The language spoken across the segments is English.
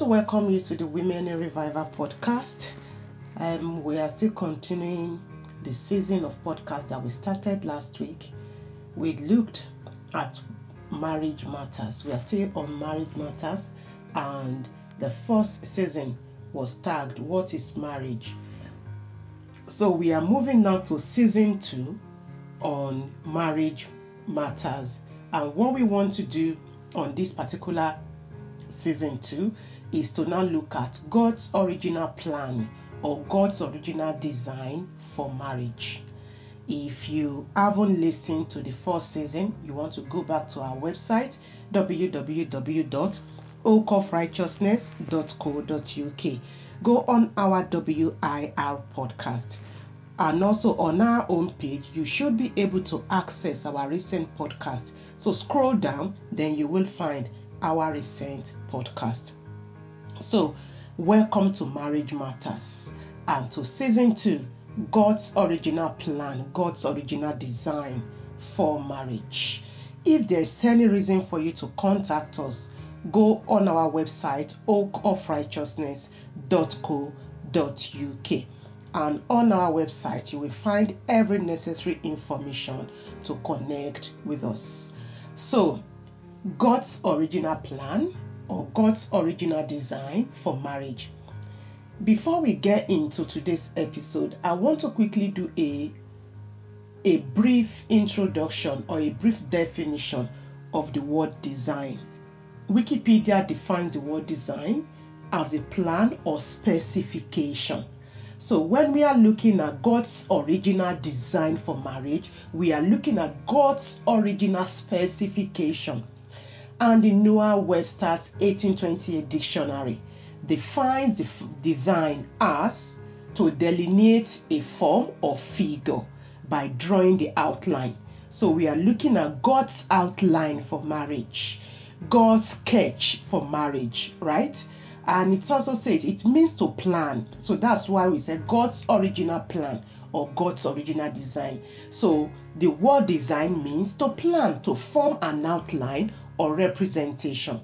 to welcome you to the Women in Revival Podcast. We are still continuing the season of podcasts that we started last week. We looked at marriage matters. We are still on marriage matters, and the first season was tagged, What is Marriage? So we are moving now to season 2 on marriage matters. And what we want to do on this particular season 2 is to now look at God's original plan or God's original design for marriage. If you haven't listened to the first season, you want to go back to our website www.oakofrighteousness.co.uk. Go on our WIR podcast, and also on our homepage you should be able to access our recent podcast. So scroll down, then you will find our recent podcast. So welcome to Marriage Matters and to season 2, God's original plan, God's original design for marriage. If there's any reason for you to contact us, go on our website oakofrighteousness.co.uk, and on our website you will find every necessary information to connect with us. So God's original plan or God's original design for marriage. Before we get into today's episode, I want to quickly do a brief introduction or a brief definition of the word design. Wikipedia defines the word design as a plan or specification. So when we are looking at God's original design for marriage, we are looking at God's original specification. And the Noah Webster's 1828 dictionary defines the design as to delineate a form or figure by drawing the outline. So we are looking at God's outline for marriage, God's sketch for marriage, right? And it also says it means to plan. So that's why we said God's original plan or God's original design. So the word design means to plan, to form an outline or representation.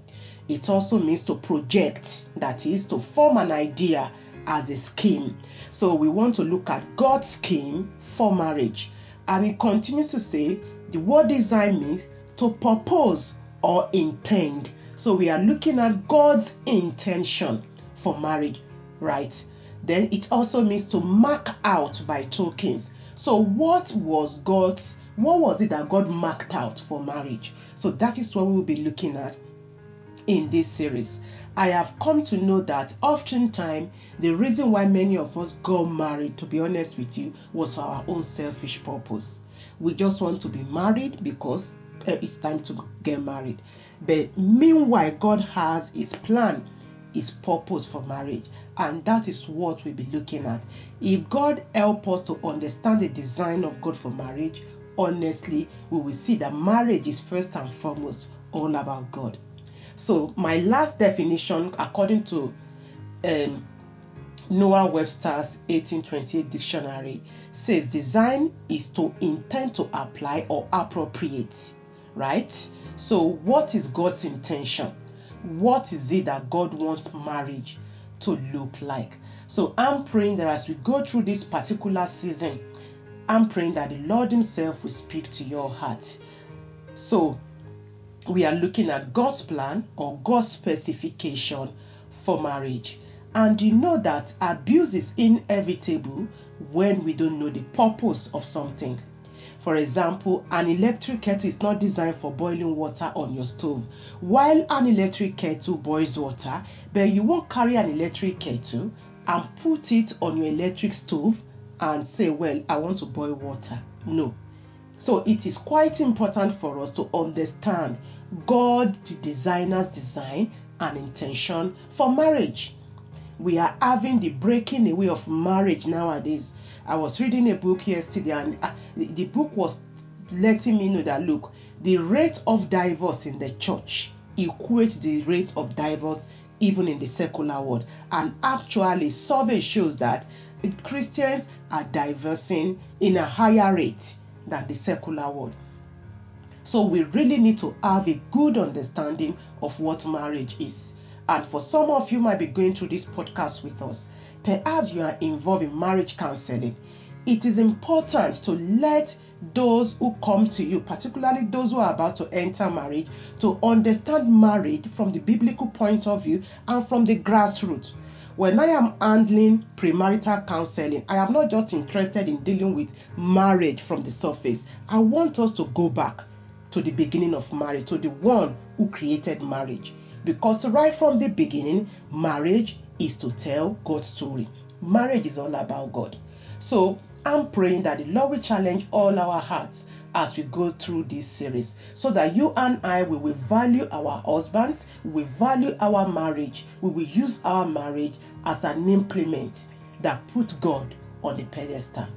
It also means to project, that is, to form an idea as a scheme. So we want to look at God's scheme for marriage. And it continues to say the word design means to purpose or intend. So we are looking at God's intention for marriage, right? Then it also means to mark out by tokens. So what was it that God marked out for marriage? So that is what we will be looking at in this series. I have come to know that oftentimes the reason why many of us got married, to be honest with you, was for our own selfish purpose. We just want to be married because it's time to get married. But meanwhile, God has His plan, His purpose for marriage, and that is what we'll be looking at. If God helps us to understand the design of God for marriage, honestly, we will see that marriage is first and foremost all about God. So my last definition, according to Noah Webster's 1828 dictionary, says design is to intend to apply or appropriate, right? So what is God's intention? What is it that God wants marriage to look like? So I'm praying that as we go through this particular season, I'm praying that the Lord Himself will speak to your heart. So we are looking at God's plan or God's specification for marriage. And you know that abuse is inevitable when we don't know the purpose of something. For example, an electric kettle is not designed for boiling water on your stove. While an electric kettle boils water, but you won't carry an electric kettle and put it on your electric stove and say, well, I want to boil water. No. So it is quite important for us to understand God, the designer's design and intention for marriage. We are having the breaking away of marriage nowadays. I was reading a book yesterday, and the book was letting me know that, look, the rate of divorce in the church equates the rate of divorce even in the secular world. And actually, survey shows that Christians are divorcing in a higher rate than the secular world. So we really need to have a good understanding of what marriage is. And for some of you might be going through this podcast with us, perhaps you are involved in marriage counseling. It is important to let those who come to you, particularly those who are about to enter marriage, to understand marriage from the biblical point of view and from the grassroots. When I am handling premarital counseling, I am not just interested in dealing with marriage from the surface. I want us to go back to the beginning of marriage, to the one who created marriage. Because right from the beginning, marriage is to tell God's story. Marriage is all about God. So I'm praying that the Lord will challenge all our hearts as we go through this series, so that you and I will value our husbands, we will value our marriage, we will use our marriage as an implement that puts God on the pedestal.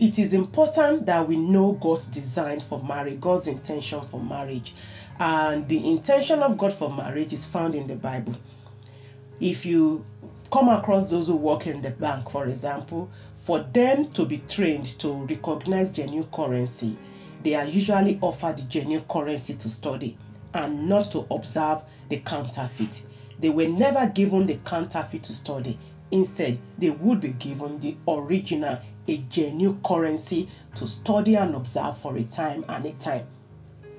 It is important that we know God's design for marriage, God's intention for marriage. And the intention of God for marriage is found in the Bible. If you come across those who work in the bank, for example, for them to be trained to recognize genuine currency, they are usually offered the genuine currency to study and not to observe the counterfeit. They were never given the counterfeit to study. Instead, they would be given the original, a genuine currency to study and observe for a time and a time.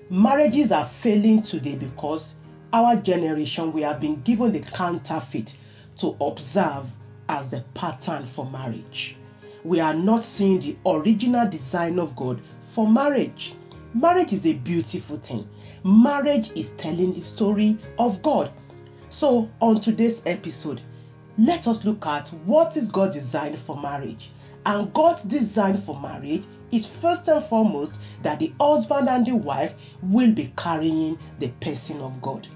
Marriages are failing today because our generation, we have been given the counterfeit to observe as the pattern for marriage. We are not seeing the original design of God for marriage. Marriage is a beautiful thing. Marriage is telling the story of God. So on today's episode, let us look at what is God's design for marriage. And God's design for marriage is first and foremost that the husband and the wife will be carrying the person of God.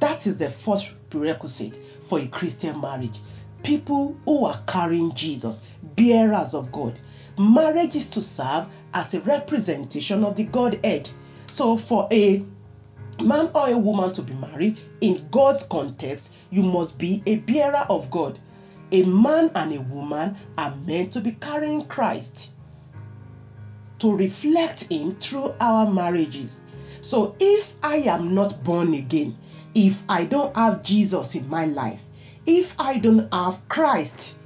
That is the first prerequisite for a Christian marriage. People who are carrying Jesus, bearers of God. Marriage is to serve as a representation of the Godhead. So for a man or a woman to be married, in God's context, you must be a bearer of God. A man and a woman are meant to be carrying Christ, to reflect Him through our marriages. So if I am not born again, if I don't have Jesus in my life, if I don't have Christ,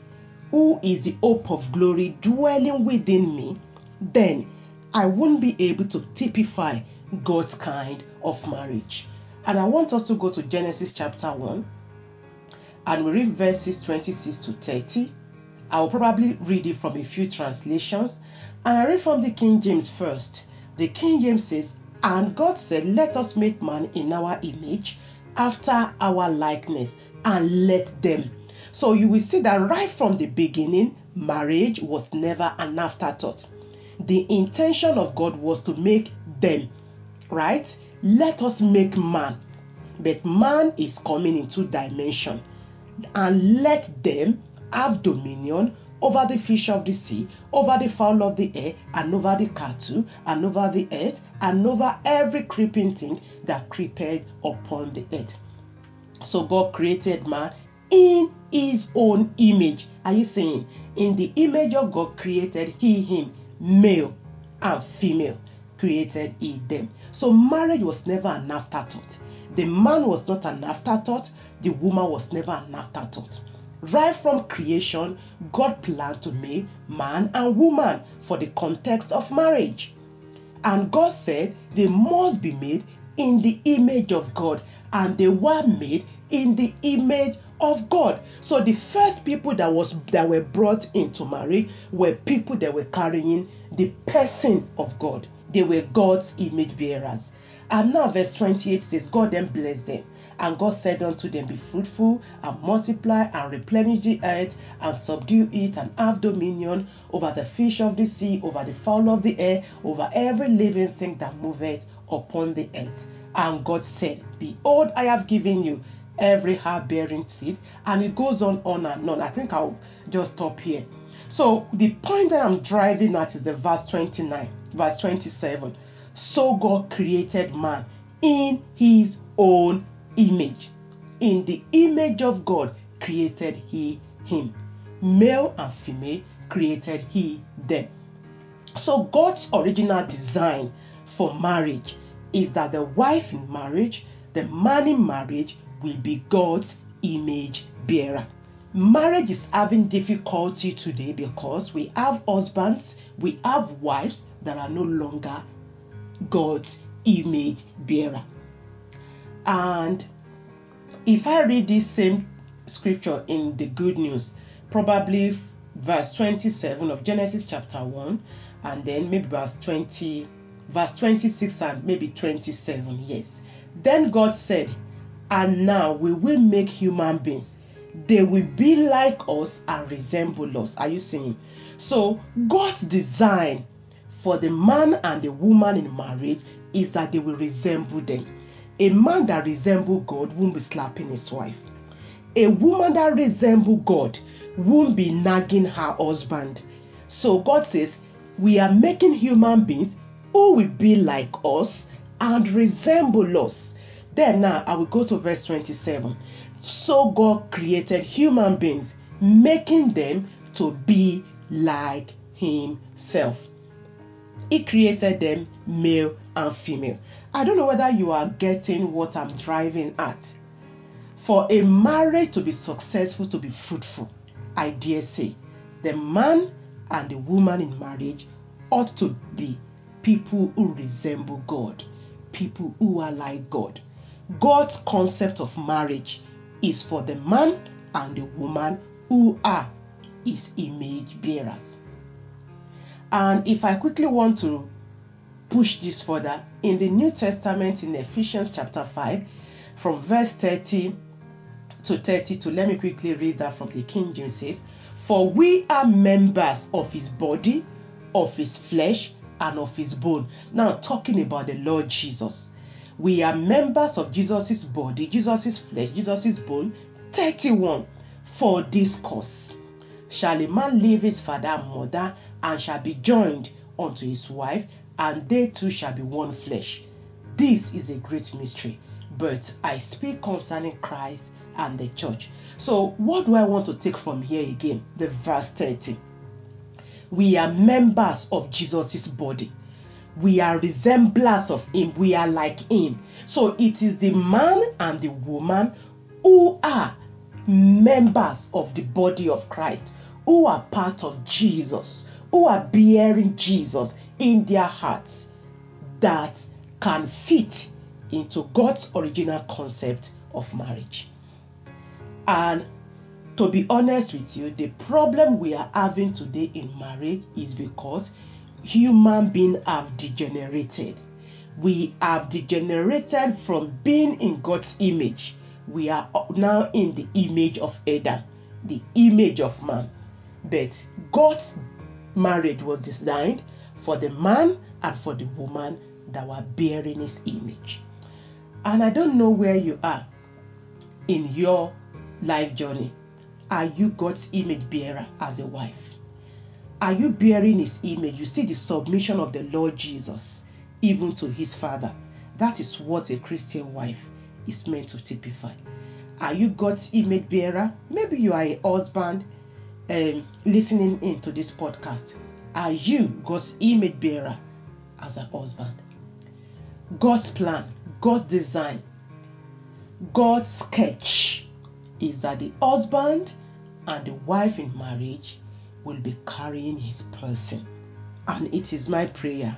who is the hope of glory, dwelling within me, then I won't be able to typify God's kind of marriage. And I want us to go to Genesis chapter 1, and we read verses 26 to 30. I will probably read it from a few translations. And I read from the King James first. The King James says, "And God said, let us make man in our image, after our likeness, and let them." So you will see that right from the beginning, marriage was never an afterthought. The intention of God was to make them, right? Let us make man. But man is coming in two dimensions. And let them have dominion over the fish of the sea, over the fowl of the air, and over the cattle, and over the earth, and over every creeping thing that creepeth upon the earth. So God created man in His own image. Are you saying? In the image of God created He him, male and female created He them. So marriage was never an afterthought. The man was not an afterthought. The woman was never an afterthought. Right from creation, God planned to make man and woman for the context of marriage. And God said they must be made in the image of God. And they were made in the image of God. So the first people that were brought into marriage were people that were carrying the person of God. They were God's image bearers. And now verse 28 says, God then blessed them. And God said unto them, be fruitful, and multiply, and replenish the earth, and subdue it, and have dominion over the fish of the sea, over the fowl of the air, over every living thing that moveth upon the earth. And God said, behold, I have given you every herb-bearing seed. And it goes on and on. I think I'll just stop here. So the point that I'm driving at is the verse 29, verse 27. So God created man in His own image. In the image of God created He him. Male and female created He them. So God's original design for marriage is that the wife in marriage, the man in marriage, will be God's image bearer. Marriage is having difficulty today because we have husbands, we have wives that are no longer God's image bearer. And if I read this same scripture in the Good News, probably verse 27 of Genesis chapter 1, and then maybe verse 26 and maybe 27, yes. Then God said, and now we will make human beings. They will be like us and resemble us. Are you seeing? So God's design for the man and the woman in marriage is that they will resemble them. A man that resembles God won't be slapping his wife. A woman that resembles God won't be nagging her husband. So God says, we are making human beings who will be like us and resemble us. Then now I will go to verse 27. So God created human beings, making them to be like himself. He created them male and female. I don't know whether you are getting what I'm driving at. For a marriage to be successful, to be fruitful, I dare say, the man and the woman in marriage ought to be people who resemble God, people who are like God. God's concept of marriage is for the man and the woman who are his image bearers. And if I quickly want to push this further, in the New Testament, in Ephesians chapter 5, from verse 30 to 32, let me quickly read that from the King James. Says, for we are members of his body, of his flesh, and of his bone. Now talking about the Lord Jesus. We are members of Jesus' body, Jesus' flesh, Jesus' bone. 31. For this cause shall a man leave his father and mother, and shall be joined unto his wife, and they two shall be one flesh. This is a great mystery, but I speak concerning Christ and the church. So what do I want to take from here again? The verse 30. We are members of Jesus' body. We are resemblers of him. We are like him. So it is the man and the woman who are members of the body of Christ, who are part of Jesus, who are bearing Jesus in their hearts, that can fit into God's original concept of marriage. And to be honest with you, the problem we are having today in marriage is because human beings have degenerated. We have degenerated from being in God's image. We are now in the image of Adam, the image of man. But God's marriage was designed for the man and for the woman that were bearing his image. And I don't know where you are in your life journey. Are you God's image bearer as a wife? Are you bearing his image? You see the submission of the Lord Jesus, even to his Father. That is what a Christian wife is meant to typify. Are you God's image bearer? Maybe you are a husband listening into this podcast. Are you God's image bearer as a husband? God's plan, God's design, God's sketch is that the husband and the wife in marriage will be carrying his person. And it is my prayer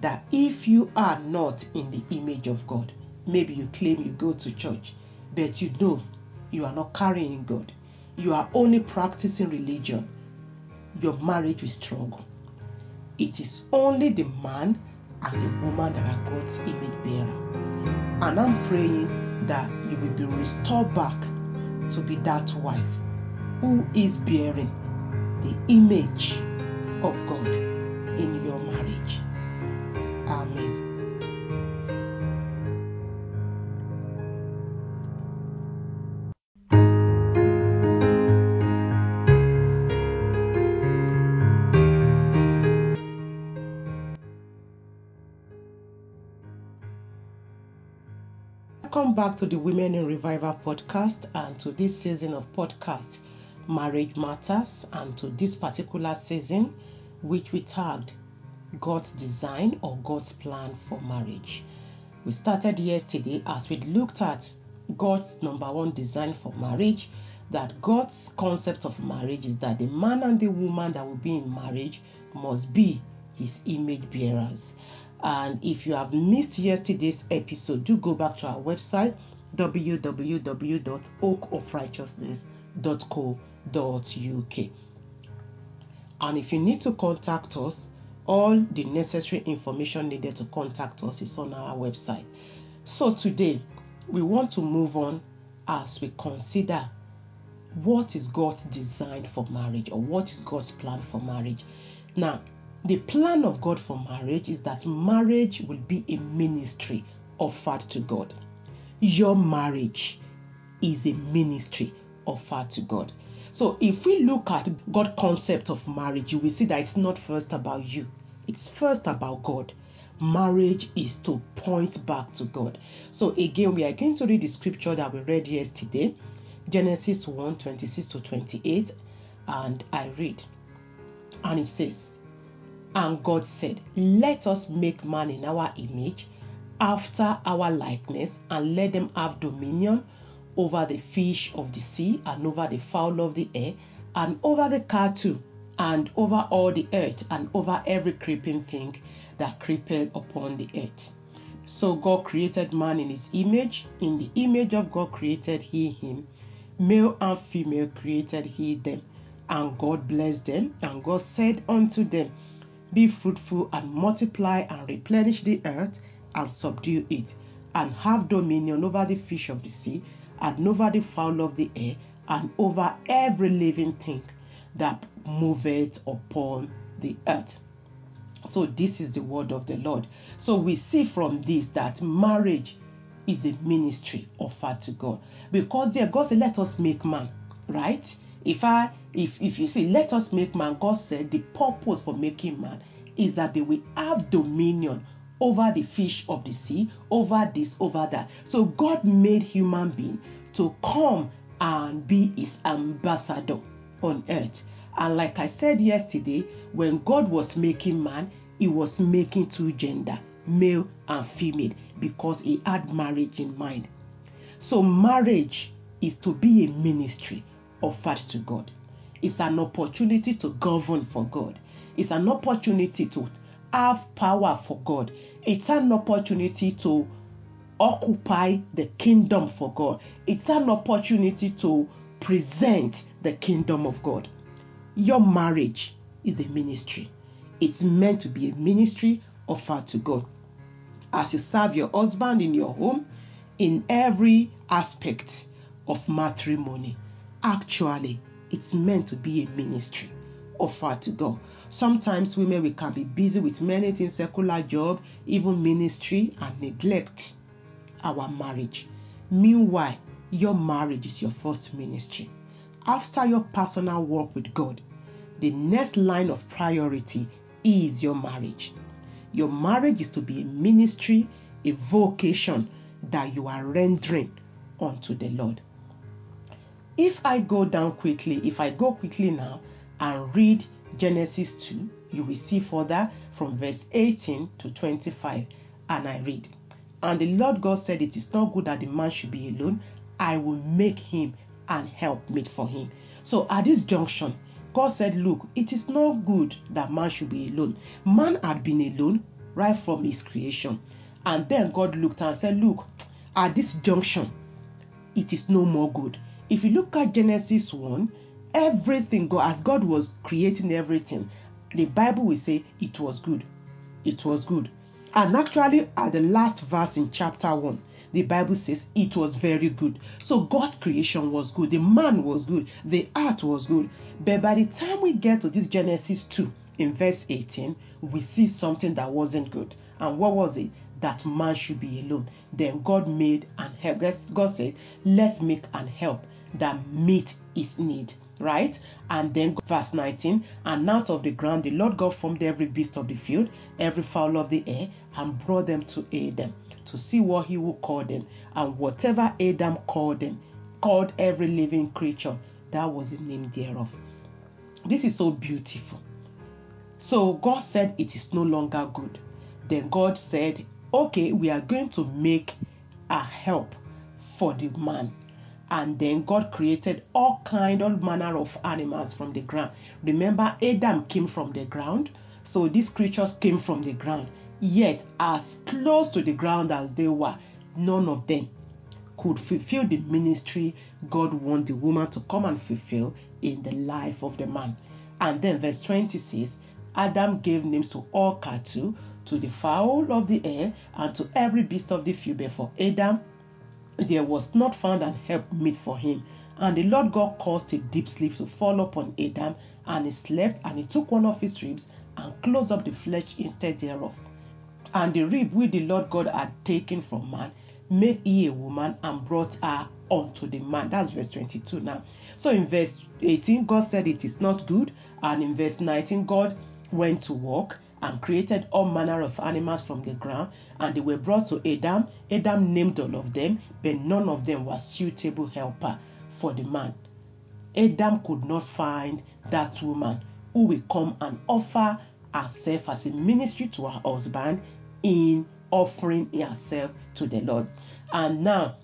that if you are not in the image of God, maybe you claim you go to church, but you know you are not carrying God. You are only practicing religion. Your marriage will struggle. It is only the man and the woman that are God's image bearer. And I'm praying that you will be restored back to be that wife who is bearing the image of God in your marriage. Amen. Welcome back to the Women in Revival podcast and to this season of podcast, Marriage Matters, and to this particular season, which we tagged God's design or God's plan for marriage. We started yesterday as we looked at God's number one design for marriage, that God's concept of marriage is that the man and the woman that will be in marriage must be his image bearers. And if you have missed yesterday's episode, do go back to our website, www.oakofrighteousness.co.uk. And if you need to contact us, all the necessary information needed to contact us is on our website. So today, we want to move on as we consider what is God's design for marriage, or what is God's plan for marriage. Now, the plan of God for marriage is that marriage will be a ministry offered to God. Your marriage is a ministry offered to God. So if we look at God's concept of marriage, you will see that it's not first about you. It's first about God. Marriage is to point back to God. So again, we are going to read the scripture that we read yesterday, Genesis 1:26-28, and I read. And it says, "And God said, let us make man in our image, after our likeness, and let them have dominion over the fish of the sea, and over the fowl of the air, and over the cattle, and over all the earth, and over every creeping thing that creepeth upon the earth." So God created man in his image. In the image of God created he him. Male and female created he them. And God blessed them. And God said unto them, "Be fruitful, and multiply, and replenish the earth, and subdue it, and have dominion over the fish of the sea, and over the fowl of the air, and over every living thing that moveth upon the earth." So this is the word of the Lord. So we see from this that marriage is a ministry offered to God. Because there God said, let us make man, right? If you say, let us make man, God said the purpose for making man is that they will have dominion over the fish of the sea, over this, over that. So God made human being to come and be his ambassador on earth. And like I said yesterday, when God was making man, he was making two gender, male and female, because he had marriage in mind. So marriage is to be a ministry offered to God. It's an opportunity to govern for God. It's an opportunity to have power for God. It's an opportunity to occupy the kingdom for God. It's an opportunity to present the kingdom of God. Your marriage is a ministry. It's meant to be a ministry offered to God. As you serve your husband in your home, in every aspect of matrimony, actually, it's meant to be a ministry offered to God. Sometimes women, we can be busy with many things, secular job, even ministry, and neglect our marriage. Meanwhile, your marriage is your first ministry. After your personal walk with God, the next line of priority is your marriage. Your marriage is to be a ministry, a vocation that you are rendering unto the Lord. If I go quickly now and read Genesis 2, you will see further from verse 18-25, and I read, "And the Lord God said, it is not good that the man should be alone. I will make him an helpmate for him." So at this junction, God said, look, it is not good that man should be alone. Man had been alone right from his creation. And then God looked and said, look, at this junction, it is no more good. If you look at Genesis 1, everything, as God was creating everything, the Bible will say it was good. It was good. And actually, at the last verse in chapter 1, the Bible says it was very good. So God's creation was good. The man was good. The earth was good. But by the time we get to this Genesis 2, in verse 18, we see something that wasn't good. And what was it? That man should be alone. Then God made an help. God said, let's make an help that meet his need. Right? And then verse 19, "And out of the ground the Lord God formed every beast of the field, every fowl of the air, and brought them to Adam, to see what he will call them. And whatever Adam called them, called every living creature, that was the name thereof." This is so beautiful. So God said it is no longer good. Then God said, okay, we are going to make a help for the man. And then God created all kind, all manner of animals from the ground. Remember, Adam came from the ground. So these creatures came from the ground. Yet, as close to the ground as they were, none of them could fulfill the ministry God wanted the woman to come and fulfill in the life of the man. And then verse 26, Adam gave names to all cattle, to the fowl of the air, and to every beast of the field. But for Adam, there was not found an helpmeet for him. And the Lord God caused a deep sleep to fall upon Adam, and he slept, and he took one of his ribs, and closed up the flesh instead thereof. And the rib which the Lord God had taken from man, made he a woman, and brought her unto the man. That's verse 22 now. So in verse 18, God said it is not good. And in verse 19, God went to work and created all manner of animals from the ground, and they were brought to Adam. Adam named all of them, but none of them was suitable helper for the man. Adam could not find that woman who will come and offer herself as a ministry to her husband in offering herself to the Lord. And now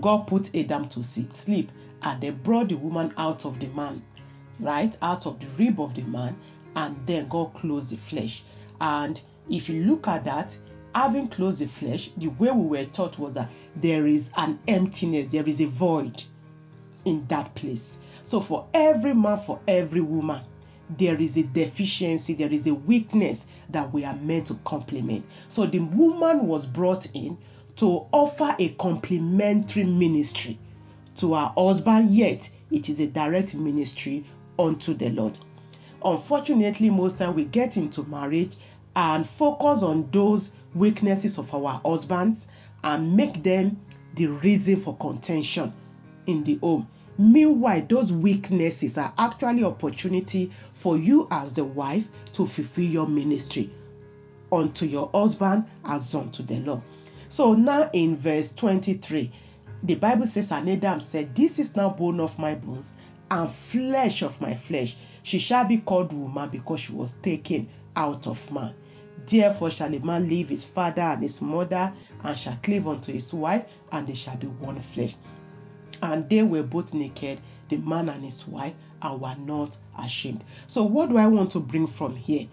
God put Adam to sleep, and they brought the woman out of the man, right out of the rib of the man, and then God closed the flesh. And if you look at that, having closed the flesh, the way we were taught was that there is an emptiness, there is a void in that place. So for every man, for every woman, there is a deficiency, there is a weakness that we are meant to complement. So the woman was brought in to offer a complementary ministry to her husband, yet it is a direct ministry unto the Lord. Unfortunately, most times we get into marriage and focus on those weaknesses of our husbands and make them the reason for contention in the home. Meanwhile, those weaknesses are actually opportunity for you as the wife to fulfill your ministry unto your husband as unto the Lord. So now in verse 23, the Bible says, and Adam said, this is now bone of my bones and flesh of my flesh. She shall be called woman, because she was taken out of man. Therefore shall a man leave his father and his mother, and shall cleave unto his wife, and they shall be one flesh. And they were both naked, the man and his wife, and were not ashamed. So what do I want to bring from here?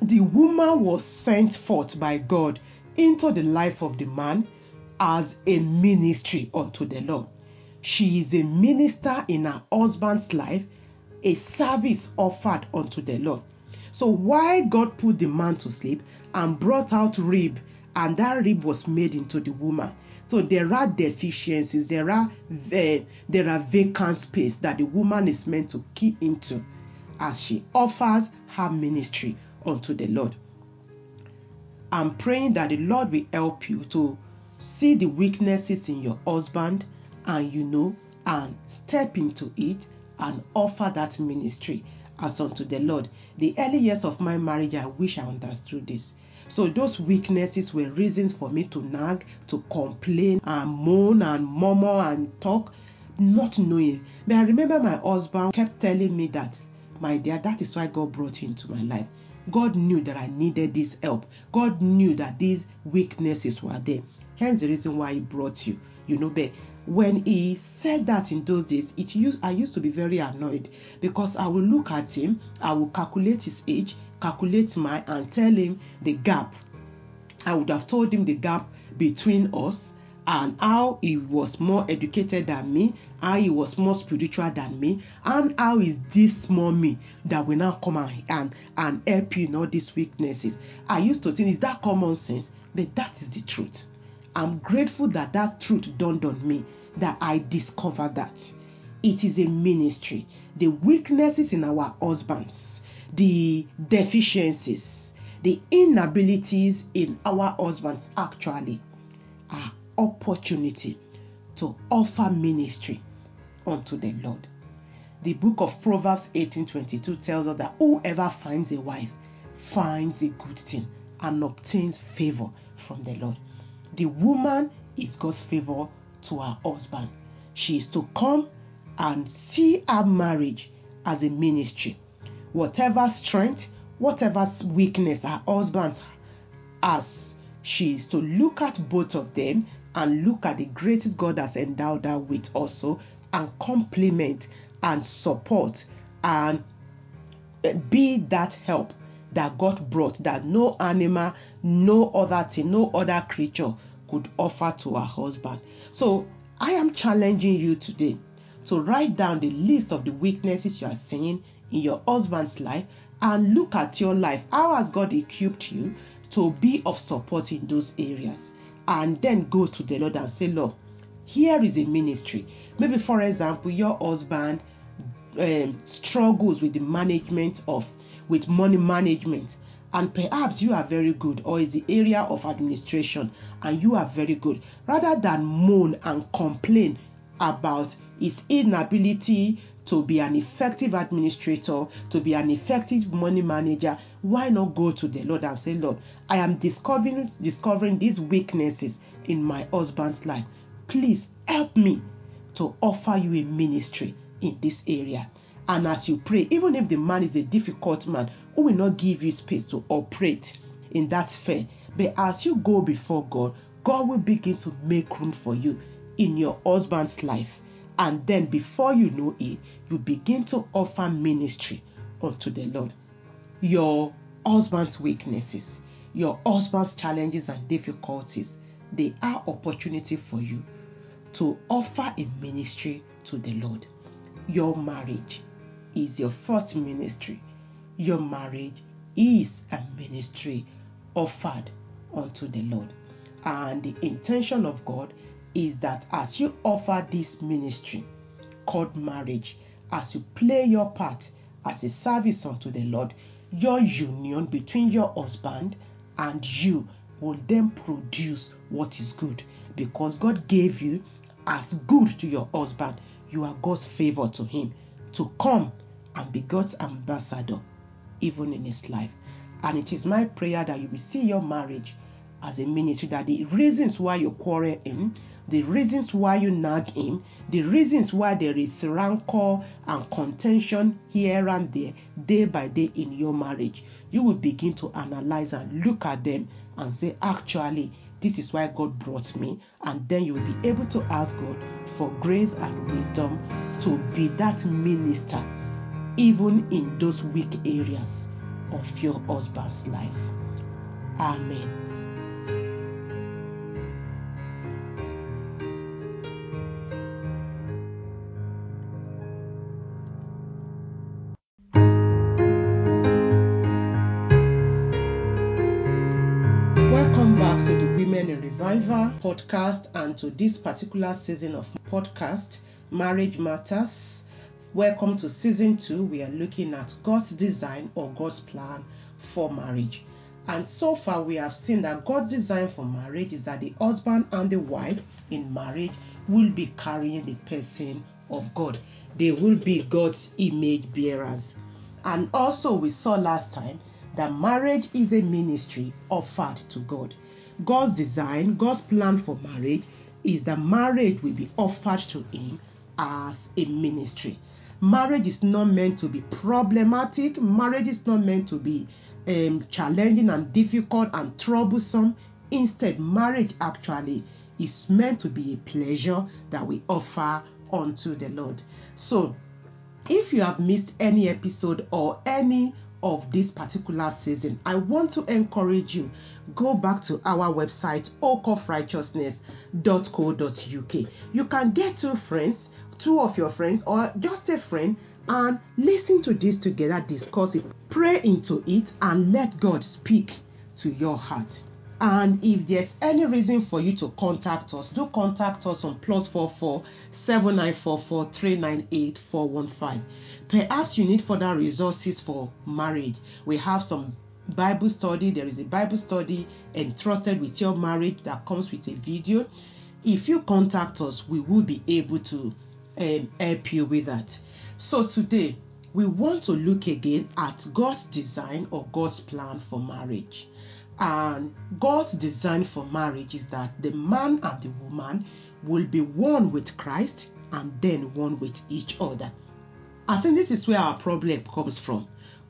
The woman was sent forth by God into the life of the man as a ministry unto the Lord. She is a minister in her husband's life, a service offered unto the Lord. So while God put the man to sleep and brought out rib, and that rib was made into the woman. So there are deficiencies, there are vacant space that the woman is meant to key into as she offers her ministry unto the Lord. I'm praying that the Lord will help you to see the weaknesses in your husband and step into it and offer that ministry as unto the Lord. The early years of my marriage, I wish I understood this. So those weaknesses were reasons for me to nag, to complain, and moan, and murmur, and talk, not knowing. But I remember my husband kept telling me that, my dear, that is why God brought you into my life. God knew that I needed this help. God knew that these weaknesses were there. Hence the reason why he brought you. But when he said that in those days, I used to be very annoyed, because I will look at him, I will calculate his age, calculate mine, and tell him the gap. I would have told him the gap between us, and how he was more educated than me, how he was more spiritual than me, and how is this small me that will now come and help you in all these weaknesses. I used to think, is that common sense? But that is the truth. I'm grateful that truth dawned on me, that I discovered that. It is a ministry. The weaknesses in our husbands, the deficiencies, the inabilities in our husbands actually are opportunity to offer ministry unto the Lord. The book of Proverbs 18:22 tells us that whoever finds a wife finds a good thing and obtains favor from the Lord. The woman is God's favor to her husband. She is to come and see her marriage as a ministry. Whatever strength, whatever weakness her husband has, she is to look at both of them and look at the graces God has endowed her with also, and complement and support and be that help that God brought, that no animal, no other thing, no other creature could offer to her husband. So I am challenging you today to write down the list of the weaknesses you are seeing in your husband's life and look at your life. How has God equipped you to be of support in those areas? And then go to the Lord and say, Lord, here is a ministry. Maybe, for example, your husband struggles with the management of, with money management, and perhaps you are very good, or is the area of administration and you are very good. Rather than moan and complain about his inability to be an effective administrator, to be an effective money manager, why not go to the Lord and say, Lord, I am discovering these weaknesses in my husband's life. Please help me to offer you a ministry in this area. And as you pray, even if the man is a difficult man who will not give you space to operate in that sphere, but as you go before God, God will begin to make room for you in your husband's life. And then before you know it, you begin to offer ministry unto the Lord. Your husband's weaknesses, your husband's challenges and difficulties, they are opportunity for you to offer a ministry to the Lord. Your marriage is your first ministry. Your marriage is a ministry offered unto the Lord. And the intention of God is that as you offer this ministry called marriage, as you play your part as a service unto the Lord, your union between your husband and you will then produce what is good. Because God gave you as good to your husband, you are God's favor to him, to come and be God's ambassador even in his life. And it is my prayer that you will see your marriage as a ministry, that the reasons why you quarrel him, the reasons why you nag him, the reasons why there is rancor and contention here and there, day by day in your marriage, you will begin to analyze and look at them and say, actually, this is why God brought me. And then you will be able to ask God for grace and wisdom to be that minister, even in those weak areas of your husband's life. Amen. Podcast, and to this particular season of podcast, Marriage Matters. Welcome to season 2. We are looking at God's design or God's plan for marriage. And so far we have seen that God's design for marriage is that the husband and the wife in marriage will be carrying the person of God. They will be God's image bearers. And also we saw last time that marriage is a ministry offered to God. God's design, God's plan for marriage is that marriage will be offered to him as a ministry. Marriage is not meant to be problematic. Marriage is not meant to be challenging and difficult and troublesome. Instead, marriage actually is meant to be a pleasure that we offer unto the Lord. So, if you have missed any episode or any of this particular season, I want to encourage you, go back to our website, oakofrighteousness.co.uk. You can get two of your friends or just a friend, and listen to this together, discuss it, pray into it, and let God speak to your heart. And if there's any reason for you to contact us, do contact us on +44 7944 398 415. Perhaps you need further resources for marriage. We have some Bible study. There is a Bible study entrusted with your marriage that comes with a video. If you contact us, we will be able to help you with that. So today, we want to look again at God's design or God's plan for marriage. And God's design for marriage is that the man and the woman will be one with Christ and then one with each other. I think this is where our problem comes from.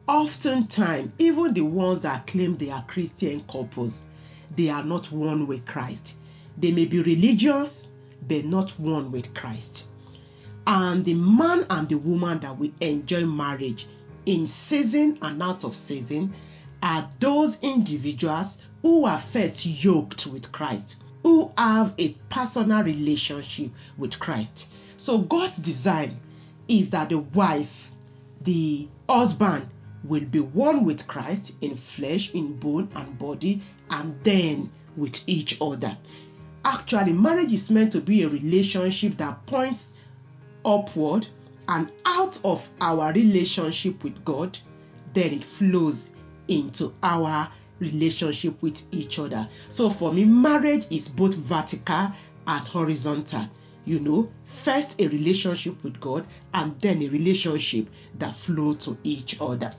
Oftentimes, even the ones that claim they are Christian couples, they are not one with Christ. They may be religious, but not one with Christ. And the man and the woman that will enjoy marriage in season and out of season are those individuals who are first yoked with Christ, who have a personal relationship with Christ. So God's design is that the wife, the husband, will be one with Christ in flesh, in bone and body, and then with each other. Actually, marriage is meant to be a relationship that points upward, and out of our relationship with God, then it flows into our relationship with each other. So for me, marriage is both vertical and horizontal. You know, first a relationship with God, and then a relationship that flows to each other.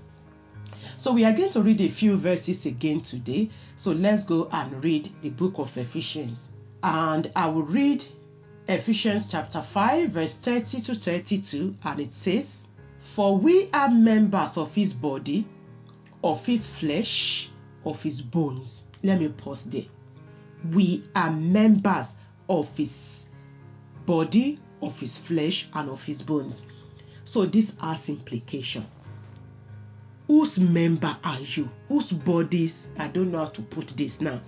So we are going to read a few verses again today. So let's go and read the book of Ephesians. And I will read Ephesians chapter 5, verse 30 to 32, and it says, "For we are members of his body, of his flesh, of his bones." Let me pause there. We are members of his body, of his flesh, and of his bones. So this has implication. Whose member are you? Whose bodies? I don't know how to put this now.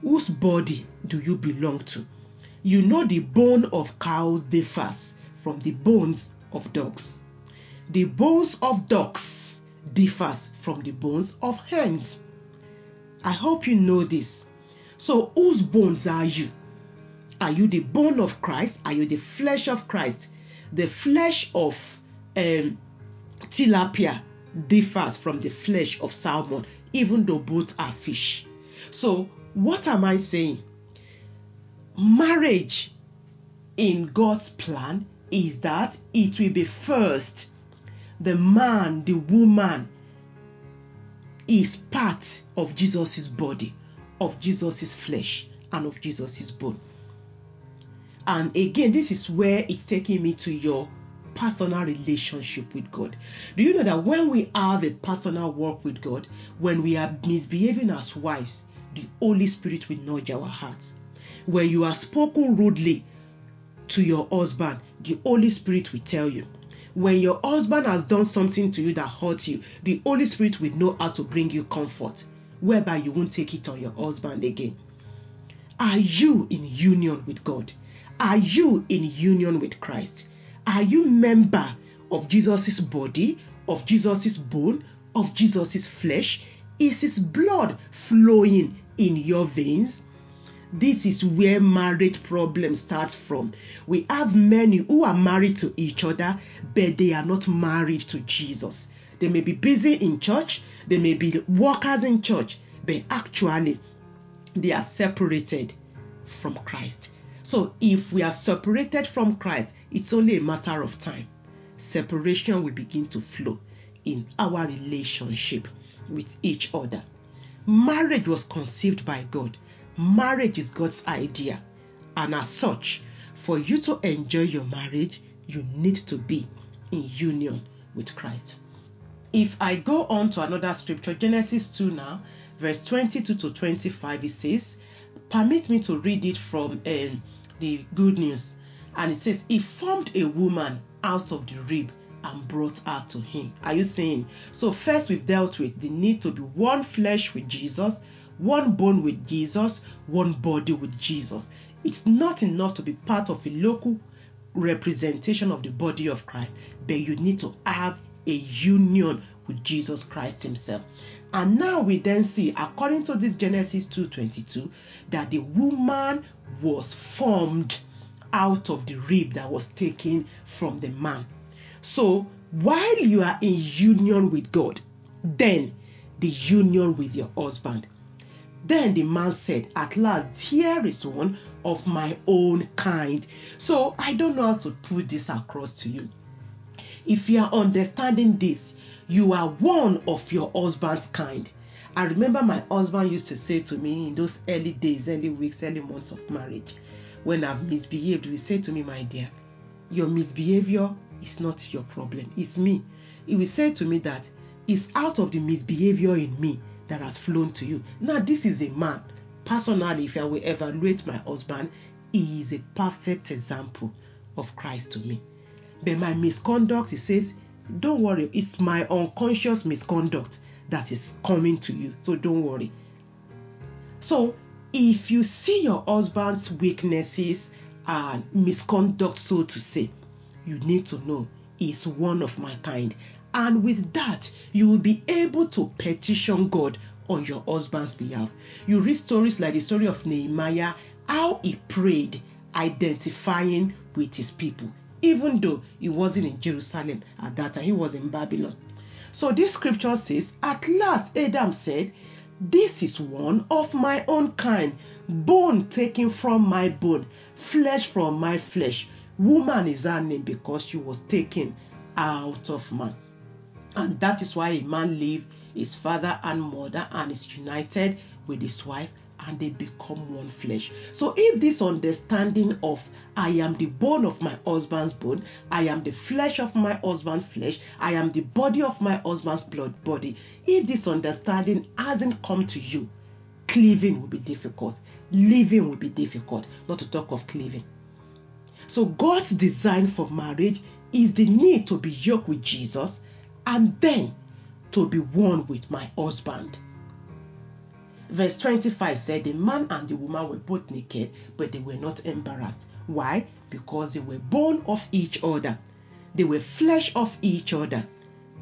Whose body do you belong to? You know, the bone of cows differs from the bones of dogs. The bones of dogs differs from the bones of hens. I hope you know this. So whose bones are you? Are you the bone of Christ? Are you the flesh of Christ? The flesh of tilapia differs from the flesh of salmon, even though both are fish. So what am I saying? Marriage in God's plan is that it will be first the man, the woman is part of Jesus's body, of Jesus's flesh, and of Jesus's bone. And again, this is where it's taking me to your personal relationship with God. Do you know that when we have a personal walk with God, when we are misbehaving as wives, the Holy Spirit will nudge our hearts. When you are spoken rudely to your husband, the Holy Spirit will tell you. When your husband has done something to you that hurts you, the Holy Spirit will know how to bring you comfort, whereby you won't take it on your husband again. Are you in union with God? Are you in union with Christ? Are you member of Jesus's body, of Jesus's bone, of Jesus's flesh? Is his blood flowing in your veins? This is where marriage problem starts from. We have many who are married to each other, but they are not married to Jesus. They may be busy in church, they may be workers in church, but actually they are separated from Christ. So if we are separated from Christ, it's only a matter of time. Separation will begin to flow in our relationship with each other. Marriage was conceived by God. Marriage is God's idea. And as such, for you to enjoy your marriage, you need to be in union with Christ. If I go on to another scripture, Genesis 2 now, verse 22 to 25, it says, permit me to read it from the Good News. And it says, "He formed a woman out of the rib and brought her to him." Are you seeing? So first we've dealt with the need to be one flesh with Jesus, one bone with Jesus, one body with Jesus. It's not enough to be part of a local representation of the body of Christ, but you need to have a union with Jesus Christ himself. And now we then see, according to this Genesis 2:22, that the woman was formed out of the rib that was taken from the man. So while you are in union with God, then the union with your husband. Then the man said, "At last, here is one of my own kind." So I don't know how to put this across to you. If you are understanding this, you are one of your husband's kind. I remember my husband used to say to me in those early days, early weeks, early months of marriage, when I've misbehaved, he would say to me, "My dear, your misbehavior is not your problem, it's me." He would say to me that it's out of the misbehavior in me that has flown to you. Now this is a man Personally, if I will evaluate my husband, he is a perfect example of Christ to me. But my misconduct, he says, don't worry, it's my unconscious misconduct that is coming to you, so don't worry. So if you see your husband's weaknesses and misconduct, so to say, you need to know he's one of my kind. And with that, you will be able to petition God on your husband's behalf. You read stories like the story of Nehemiah, how he prayed, identifying with his people, even though he wasn't in Jerusalem at that time, he was in Babylon. So this scripture says, at last Adam said, this is one of my own kind, bone taken from my bone, flesh from my flesh. Woman is her name because she was taken out of man. And that is why a man leaves his father and mother and is united with his wife, and they become one flesh. So if this understanding of I am the bone of my husband's bone, I am the flesh of my husband's flesh, I am the body of my husband's blood body, if this understanding hasn't come to you, cleaving will be difficult. Living will be difficult, not to talk of cleaving. So God's design for marriage is the need to be yoked with Jesus and then to be one with my husband. Verse 25 said, the man and the woman were both naked, but they were not embarrassed. Why? Because they were bone of each other. They were flesh of each other.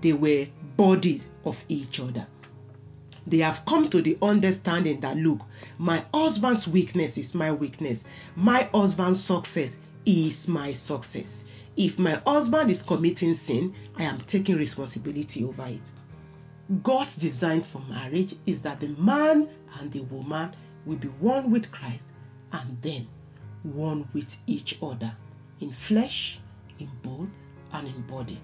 They were bodies of each other. They have come to the understanding that, look, my husband's weakness is my weakness. My husband's success is my success. If my husband is committing sin, I am taking responsibility over it. God's design for marriage is that the man and the woman will be one with Christ and then one with each other in flesh, in bone, and in body.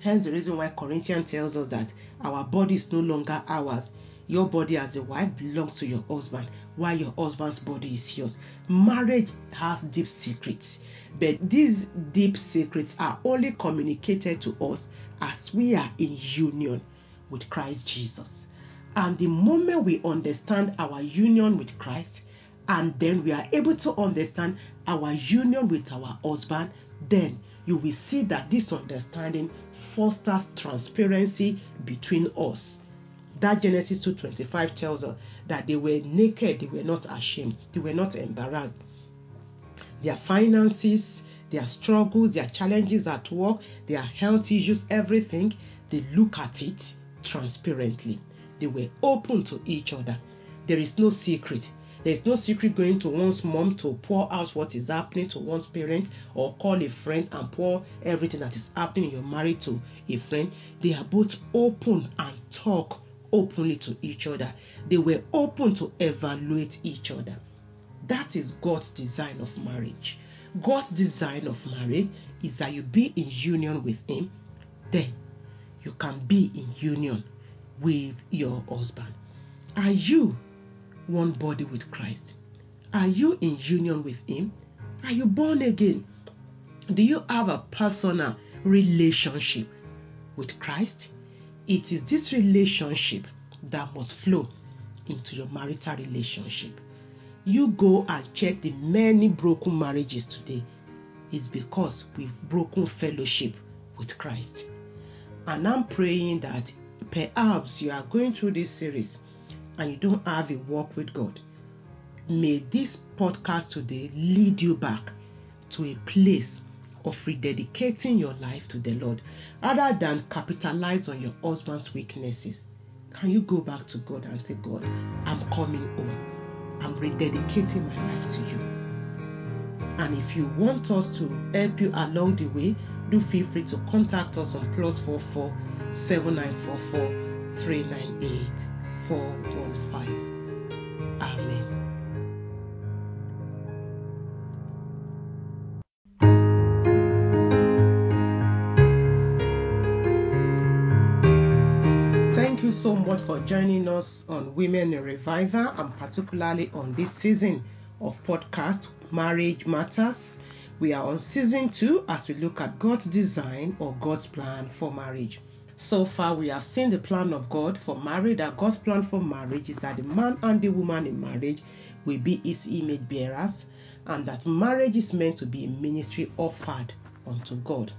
Hence the reason why Corinthians tells us that our body is no longer ours. Your body as a wife belongs to your husband, while your husband's body is yours. Marriage has deep secrets, but these deep secrets are only communicated to us as we are in union with Christ Jesus. And the moment we understand our union with Christ, and then we are able to understand our union with our husband, then you will see that this understanding fosters transparency between us. That Genesis 2:25 tells us that they were naked, they were not ashamed, they were not embarrassed. Their finances, their struggles, their challenges at work, their health issues, everything, they look at it transparently. They were open to each other. There is no secret. There is no secret going to one's mom to pour out what is happening to one's parents, or call a friend and pour everything that is happening in your marriage to a friend. They are both open and talk openly to each other. They were open to evaluate each other. That is God's design of marriage. God's design of marriage is that you be in union with Him, then you can be in union with your husband. Are you one body with Christ? Are you in union with Him? Are you born again? Do you have a personal relationship with Christ? It is this relationship that must flow into your marital relationship. You go and check the many broken marriages today. It's because we've broken fellowship with Christ. And I'm praying that perhaps you are going through this series and you don't have a walk with God. May this podcast today lead you back to a place of rededicating your life to the Lord. Rather than capitalize on your husband's weaknesses, can you go back to God and say, God, I'm coming home. I'm rededicating my life to you. And if you want us to help you along the way, do feel free to contact us on +44 7944 398 415. Amen. Thank you so much for joining us on Women in Revival, and particularly on this season of podcast, Marriage Matters. We are on season 2 as we look at God's design or God's plan for marriage. So far, we have seen the plan of God for marriage, that God's plan for marriage is that the man and the woman in marriage will be his image bearers, and that marriage is meant to be a ministry offered unto God.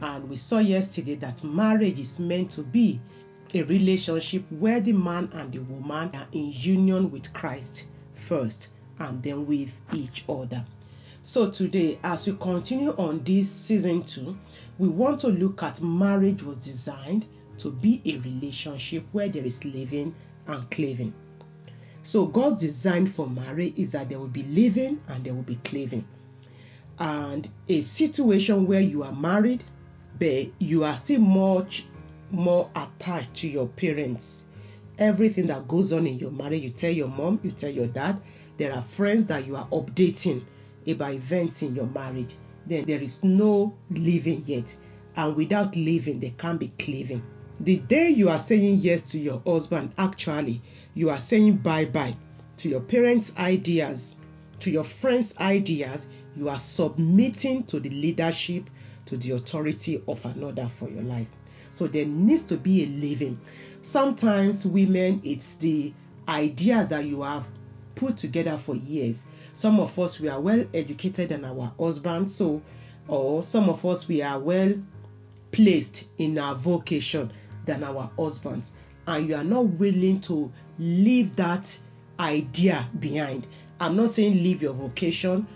And we saw yesterday that marriage is meant to be a relationship where the man and the woman are in union with Christ first and then with each other. So today, as we continue on this season 2, we want to look at marriage was designed to be a relationship where there is living and cleaving. So God's design for marriage is that there will be living and there will be cleaving. And a situation where you are married, but you are still much more attached to your parents. Everything that goes on in your marriage, you tell your mom, you tell your dad. There are friends that you are updating about events in your marriage. Then there is no living yet. And without living, there can't be cleaving. The day you are saying yes to your husband, actually, you are saying bye-bye to your parents' ideas, to your friends' ideas. You are submitting to the leadership, to the authority of another for your life. So there needs to be a living. Sometimes women, it's the ideas that you have put together for years. Some of us, we are well educated than our husbands, or some of us, we are well placed in our vocation than our husbands. And you are not willing to leave that idea behind. I'm not saying leave your vocation.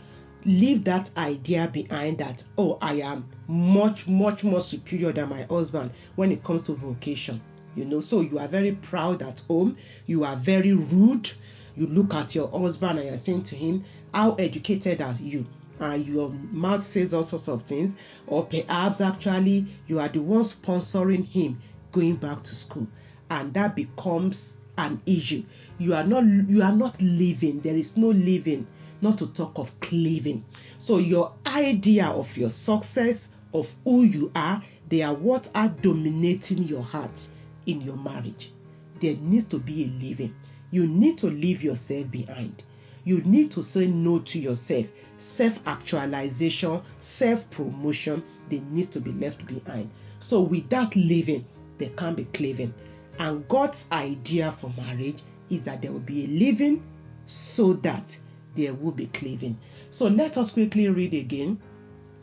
Leave that idea behind that, oh, I am much, much more superior than my husband when it comes to vocation. You know, so you are very proud at home. You are very rude. You look at your husband and you're saying to him, how educated are you? And your mouth says all sorts of things. Or perhaps actually you are the one sponsoring him going back to school. And that becomes an issue. You are not living. There is no living. Not to talk of cleaving. So your idea of your success, of who you are, they are what are dominating your heart in your marriage. There needs to be a living. You need to leave yourself behind. You need to say no to yourself. Self-actualization, self-promotion, they need to be left behind. So without living, there can't be cleaving. And God's idea for marriage is that there will be a living so that there will be cleaving. So let us quickly read again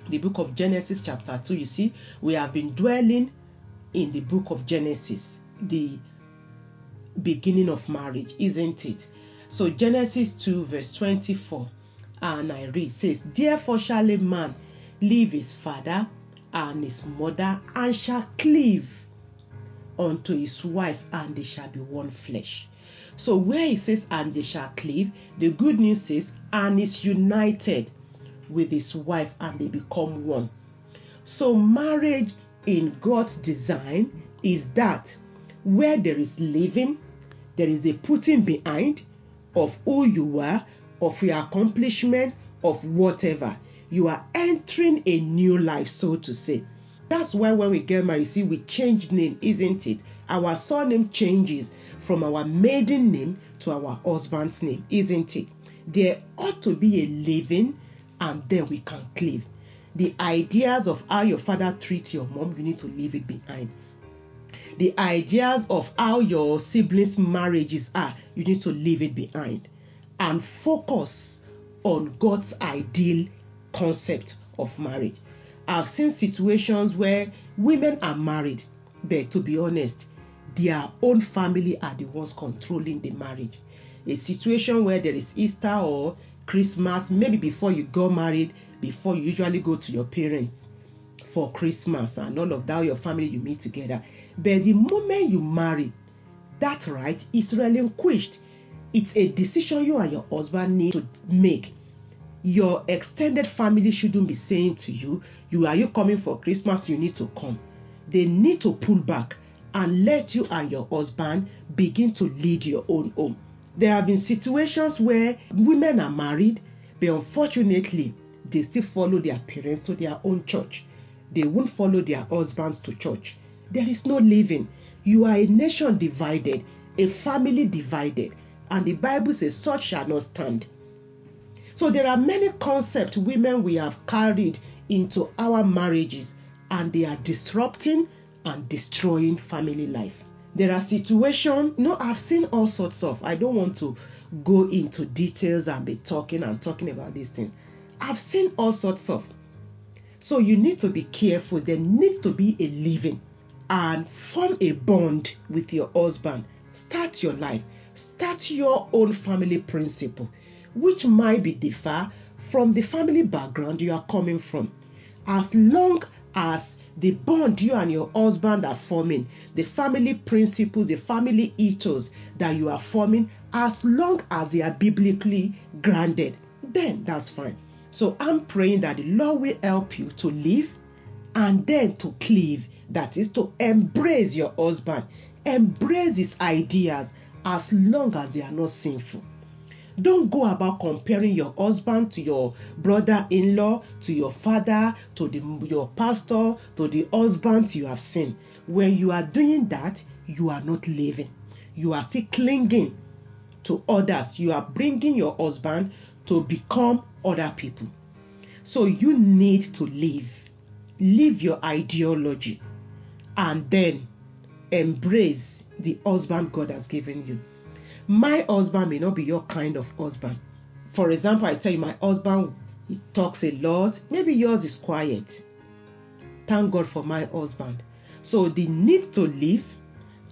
the book of Genesis chapter 2. You see, we have been dwelling in the book of Genesis, the beginning of marriage, isn't it? So Genesis 2 verse 24, and I read, says, "Therefore shall a man leave his father and his mother, and shall cleave unto his wife, and they shall be one flesh." So where it says, "and they shall cleave," the good news says, "and is united with his wife, and they become one." So marriage in God's design is that where there is living, there is a putting behind of who you are, of your accomplishment, of whatever. You are entering a new life, so to say. That's why when we get married, see, we change name, isn't it? Our surname changes from our maiden name to our husband's name, isn't it? There ought to be a living, and then we can cleave. The ideas of how your father treats your mom, you need to leave it behind. The ideas of how your siblings' marriages are, you need to leave it behind. And focus on God's ideal concept of marriage. I've seen situations where women are married, but to be honest, their own family are the ones controlling the marriage. A situation where there is Easter or Christmas, maybe before you got married, before you usually go to your parents for Christmas and all of that, your family, you meet together. But the moment you marry, that right is relinquished. It's a decision you and your husband need to make. Your extended family shouldn't be saying to you, "Are you coming for Christmas? You need to come." They need to pull back and let you and your husband begin to lead your own home. There have been situations where women are married, but unfortunately, they still follow their parents to their own church. They won't follow their husbands to church. There is no living. You are a nation divided, a family divided, and the Bible says, "Such shall not stand." So there are many concepts women we have carried into our marriages, and they are disrupting and destroying family life. There are situations, I've seen all sorts of, I don't want to go into details and be talking about this thing. I've seen all sorts of. So you need to be careful. There needs to be a living and form a bond with your husband. Start your life. Start your own family principle, which might be differ from the family background you are coming from. As long as the bond you and your husband are forming, the family principles, the family ethos that you are forming, as long as they are biblically grounded, then that's fine. So I'm praying that the Lord will help you to live and then to cleave. That is to embrace your husband, embrace his ideas as long as they are not sinful. Don't go about comparing your husband to your brother-in-law, to your father, to your pastor, to the husbands you have seen. When you are doing that, you are not living. You are still clinging to others. You are bringing your husband to become other people. So you need to live. Live your ideology and then embrace the husband God has given you. My husband may not be your kind of husband. For example, I tell you, my husband, he talks a lot. Maybe yours is quiet. Thank God for my husband. So the need to live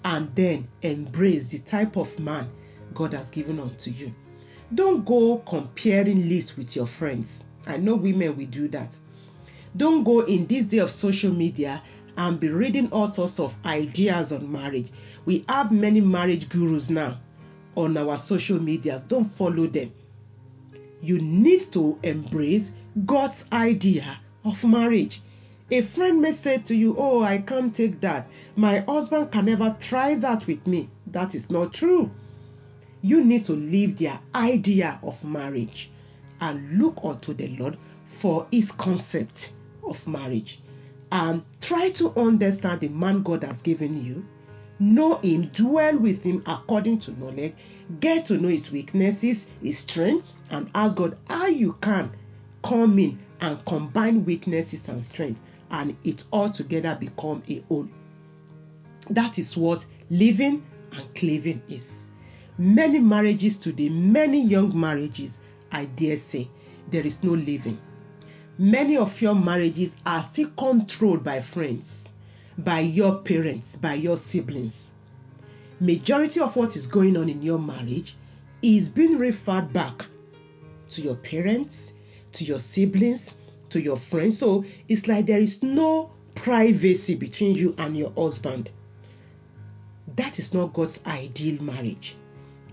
and then embrace the type of man God has given unto you. Don't go comparing lists with your friends. I know women will do that. Don't go in this day of social media and be reading all sorts of ideas on marriage. We have many marriage gurus now on our social medias. Don't follow them. You need to embrace God's idea of marriage. A friend may say to you, oh, I can't take that. My husband can never try that with me. That is not true. You need to live their idea of marriage and look unto the Lord for his concept of marriage. And try to understand the man God has given you. Know him, dwell with him according to knowledge, get to know his weaknesses, his strength, and ask God how you can come in and combine weaknesses and strength, and it all together become a whole. That is what living and cleaving is. Many marriages today, many young marriages, I dare say, there is no living. Many of your marriages are still controlled by friends, by your parents, by your siblings. Majority of what is going on in your marriage is being referred back to your parents, to your siblings, to your friends. So it's like there is no privacy between you and your husband. That is not God's ideal marriage.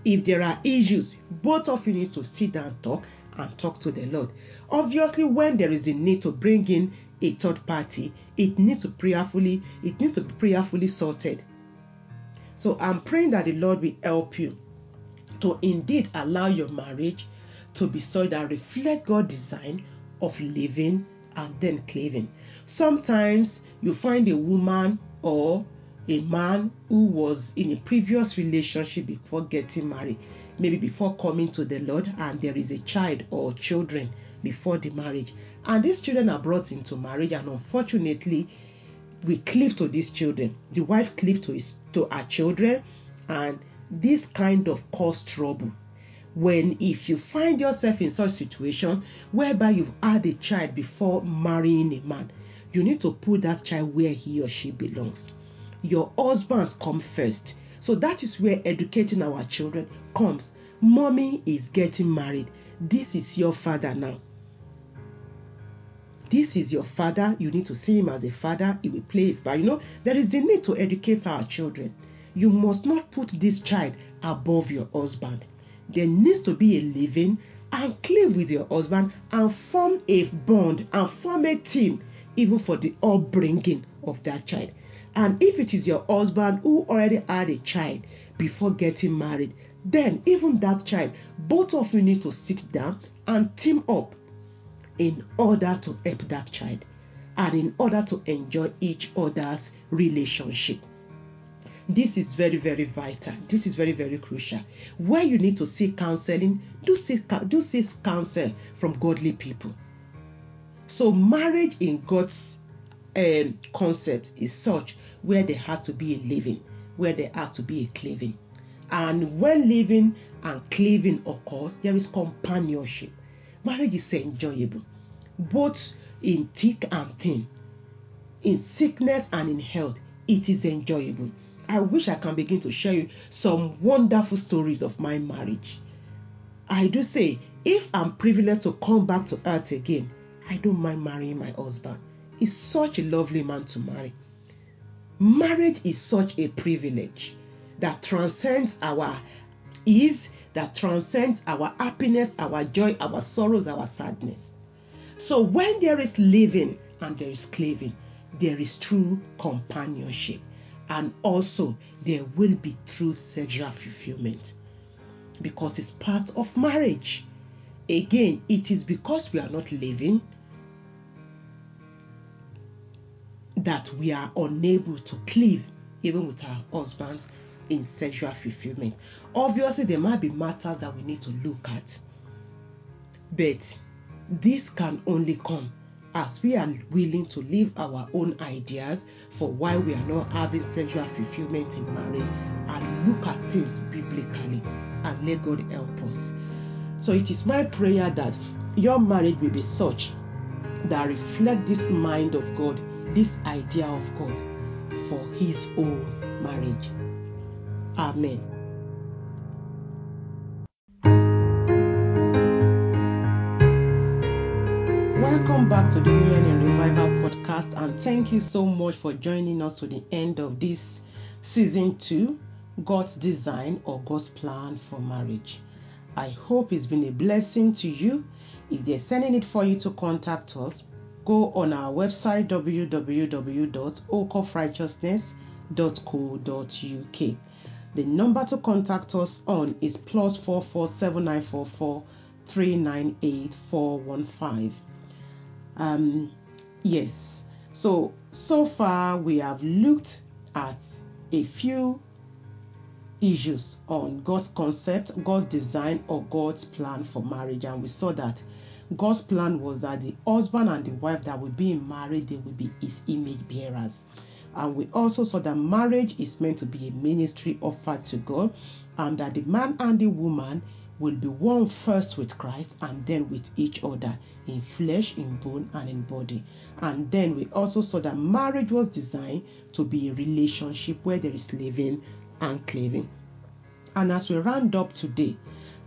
If there are issues, both of you need to sit down and talk to the Lord. Obviously, when there is a need to bring in a third party, it needs to be prayerfully sorted. So I'm praying that the Lord will help you to indeed allow your marriage to be so that reflect God's design of living and then cleaving. Sometimes you find a woman or a man who was in a previous relationship before getting married, maybe before coming to the Lord, and there is a child or children before the marriage. And these children are brought into marriage, and unfortunately, we cleave to these children. The wife cleaves to her children, and this kind of cause trouble. When if you find yourself in such situation whereby you've had a child before marrying a man, you need to put that child where he or she belongs. Your husbands come first. So that is where educating our children comes. Mommy is getting married. This is your father now. This is your father. You need to see him as a father. He will play his part. There is the need to educate our children. You must not put this child above your husband. There needs to be a living and cleave with your husband and form a bond and form a team even for the upbringing of that child. And if it is your husband who already had a child before getting married, then even that child, both of you need to sit down and team up in order to help that child and in order to enjoy each other's relationship. This is very, very vital. This is very, very crucial. Where you need to seek counseling, do seek counsel from godly people. So marriage in God's concept is such where there has to be a living where there has to be a cleaving. And when living and cleaving occurs, there is companionship. Marriage is enjoyable, both in thick and thin, in sickness and in health. It is enjoyable. I wish I can begin to share you some wonderful stories of my marriage. I do say, if I'm privileged to come back to earth again, I don't mind marrying my husband. He's such a lovely man to marry. Marriage is such a privilege that transcends our ease, that transcends our happiness, our joy, our sorrows, our sadness. So when there is living and there is cleaving, there is true companionship, and also there will be true sexual fulfillment, because it's part of marriage. Again, it is because we are not living that we are unable to cleave even with our husbands in sexual fulfillment. Obviously, there might be matters that we need to look at, but this can only come as we are willing to leave our own ideas for why we are not having sexual fulfillment in marriage and look at things biblically, and let God help us. So it is my prayer that your marriage will be such that reflect this mind of God, this idea of God for his own marriage. Amen. Welcome back to the Women in Revival podcast, and thank you so much for joining us to the end of this season 2, God's Design or God's Plan for Marriage. I hope it's been a blessing to you. If they're sending it for you to contact us, go on our website www.oakofrighteousness.co.uk. The number to contact us on is +44 7944 398 415. Yes, so far we have looked at a few issues on God's concept, God's design, or God's plan for marriage, and we saw that God's plan was that the husband and the wife that will be in marriage, they will be his image bearers. And we also saw that marriage is meant to be a ministry offered to God, and that the man and the woman will be one first with Christ and then with each other in flesh, in bone, and in body. And then we also saw that marriage was designed to be a relationship where there is living and cleaving. And as we round up today,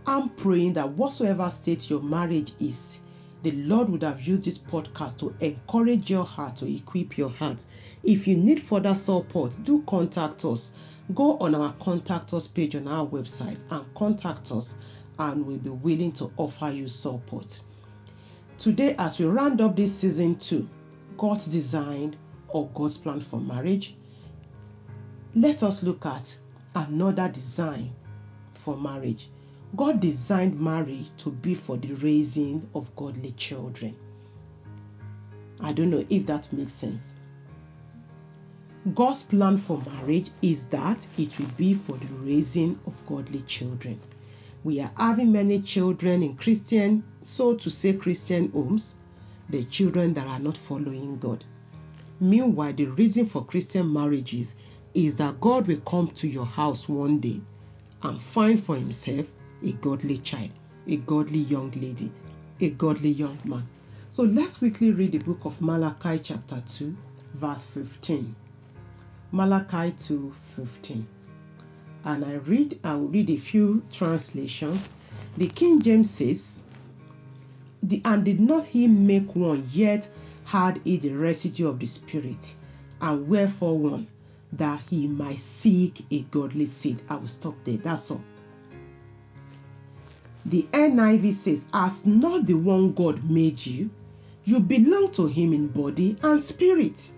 I'm praying that whatsoever state your marriage is, the Lord would have used this podcast to encourage your heart, to equip your heart. If you need further support, do contact us. Go on our contact us page on our website and contact us, and we'll be willing to offer you support. Today, as we round up this season 2, God's Design or God's Plan for Marriage, let us look at another design for marriage. God designed marriage to be for the raising of godly children. I don't know if that makes sense. God's plan for marriage is that it will be for the raising of godly children. We are having many children in Christian, so to say Christian homes, the children that are not following God. Meanwhile, the reason for Christian marriages is that God will come to your house one day and find for himself a godly child, a godly young lady, a godly young man. So let's quickly read the book of Malachi chapter 2, verse 15. Malachi 2:15. And I will read a few translations. The King James says, "And did not he make one, yet had he the residue of the Spirit, and wherefore one, that he might seek a godly seed." I will stop there. That's all. The NIV says, "As not the one God made you, you belong to him in body and spirit.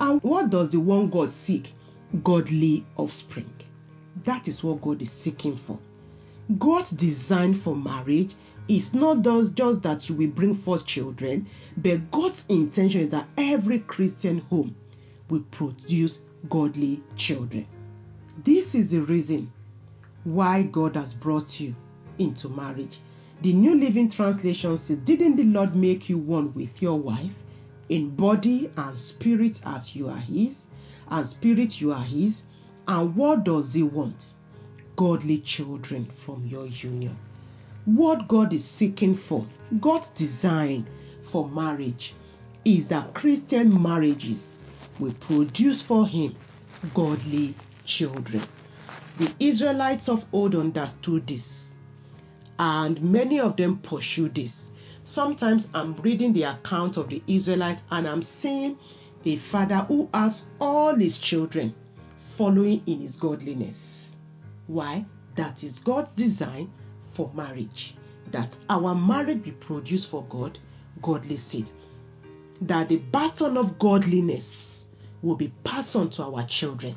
And what does the one God seek? Godly offspring." That is what God is seeking for. God's design for marriage is not just that you will bring forth children, but God's intention is that every Christian home will produce godly children. This is the reason why God has brought you into marriage. The New Living Translation says, "Didn't the Lord make you one with your wife? In body and spirit as you are his, and spirit you are his, And what does He want? Godly children from your union. What God is seeking for, God's design for marriage, is that Christian marriages will produce for Him godly children. The Israelites of old understood this, and many of them pursued this. Sometimes I'm reading the account of the Israelites and I'm seeing a father who has all his children following in his godliness. Why? That is God's design for marriage. That our marriage be produced for God, godly seed. That the baton of godliness will be passed on to our children.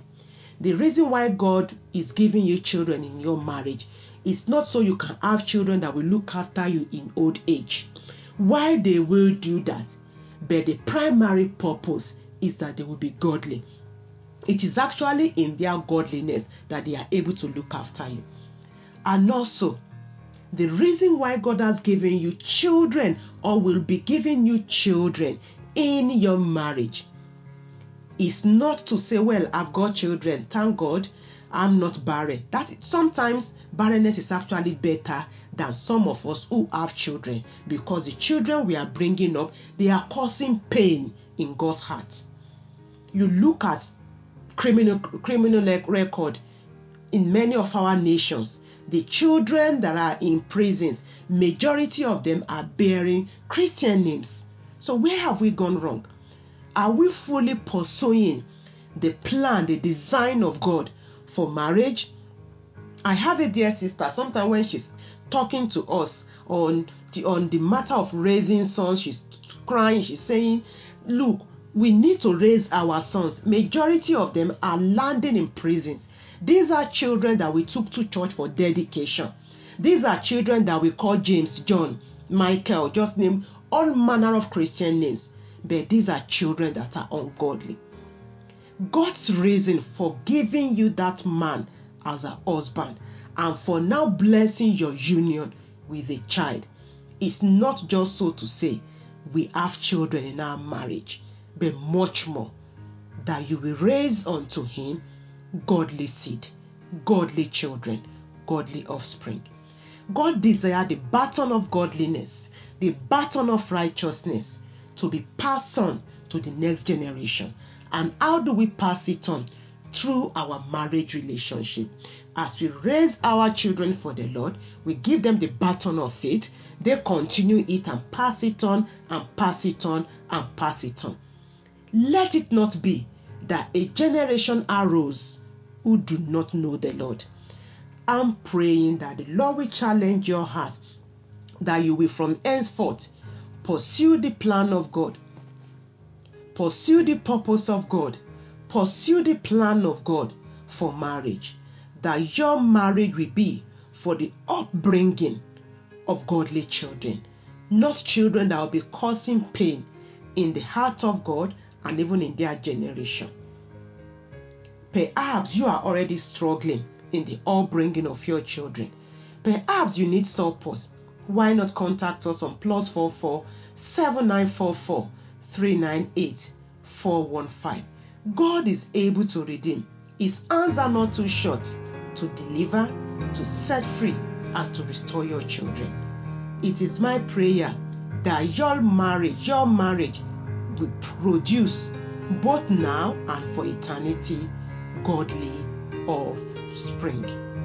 The reason why God is giving you children in your marriage is not so you can have children that will look after you in old age. Why they will do that? But the primary purpose is that they will be godly. It is actually in their godliness that they are able to look after you. And also, the reason why God has given you children or will be giving you children in your marriage is not to say, well, I've got children, thank God, I'm not barren. Sometimes barrenness is actually better than some of us who have children, because the children we are bringing up, they are causing pain in God's heart. You look at criminal record in many of our nations. The children that are in prisons, majority of them are bearing Christian names. So where have we gone wrong? Are we fully pursuing the plan, the design of God for marriage? I have a dear sister, sometimes when she's talking to us on the matter of raising sons, she's crying, she's saying, look, we need to raise our sons. Majority of them are landing in prisons. These are children that we took to church for dedication. These are children that we call James, John, Michael, just name all manner of Christian names. But these are children that are ungodly. God's reason for giving you that man as a husband and for now blessing your union with a child is not just so to say we have children in our marriage, but much more that you will raise unto Him godly seed, godly children, godly offspring. God desired the baton of godliness, the baton of righteousness, to be passed on to the next generation. And how do we pass it on? Through our marriage relationship. As we raise our children for the Lord, we give them the baton of faith. They continue it and pass it on and pass it on and pass it on. Let it not be that a generation arose who do not know the Lord. I'm praying that the Lord will challenge your heart, that you will from henceforth pursue the plan of God. Pursue the purpose of God. Pursue the plan of God for marriage. That your marriage will be for the upbringing of godly children. Not children that will be causing pain in the heart of God and even in their generation. Perhaps you are already struggling in the upbringing of your children. Perhaps you need support. Why not contact us on +44 7944 398 415. God is able to redeem. His hands are not too short to deliver, to set free, and to restore your children. It is my prayer that your marriage will produce both now and for eternity godly offspring.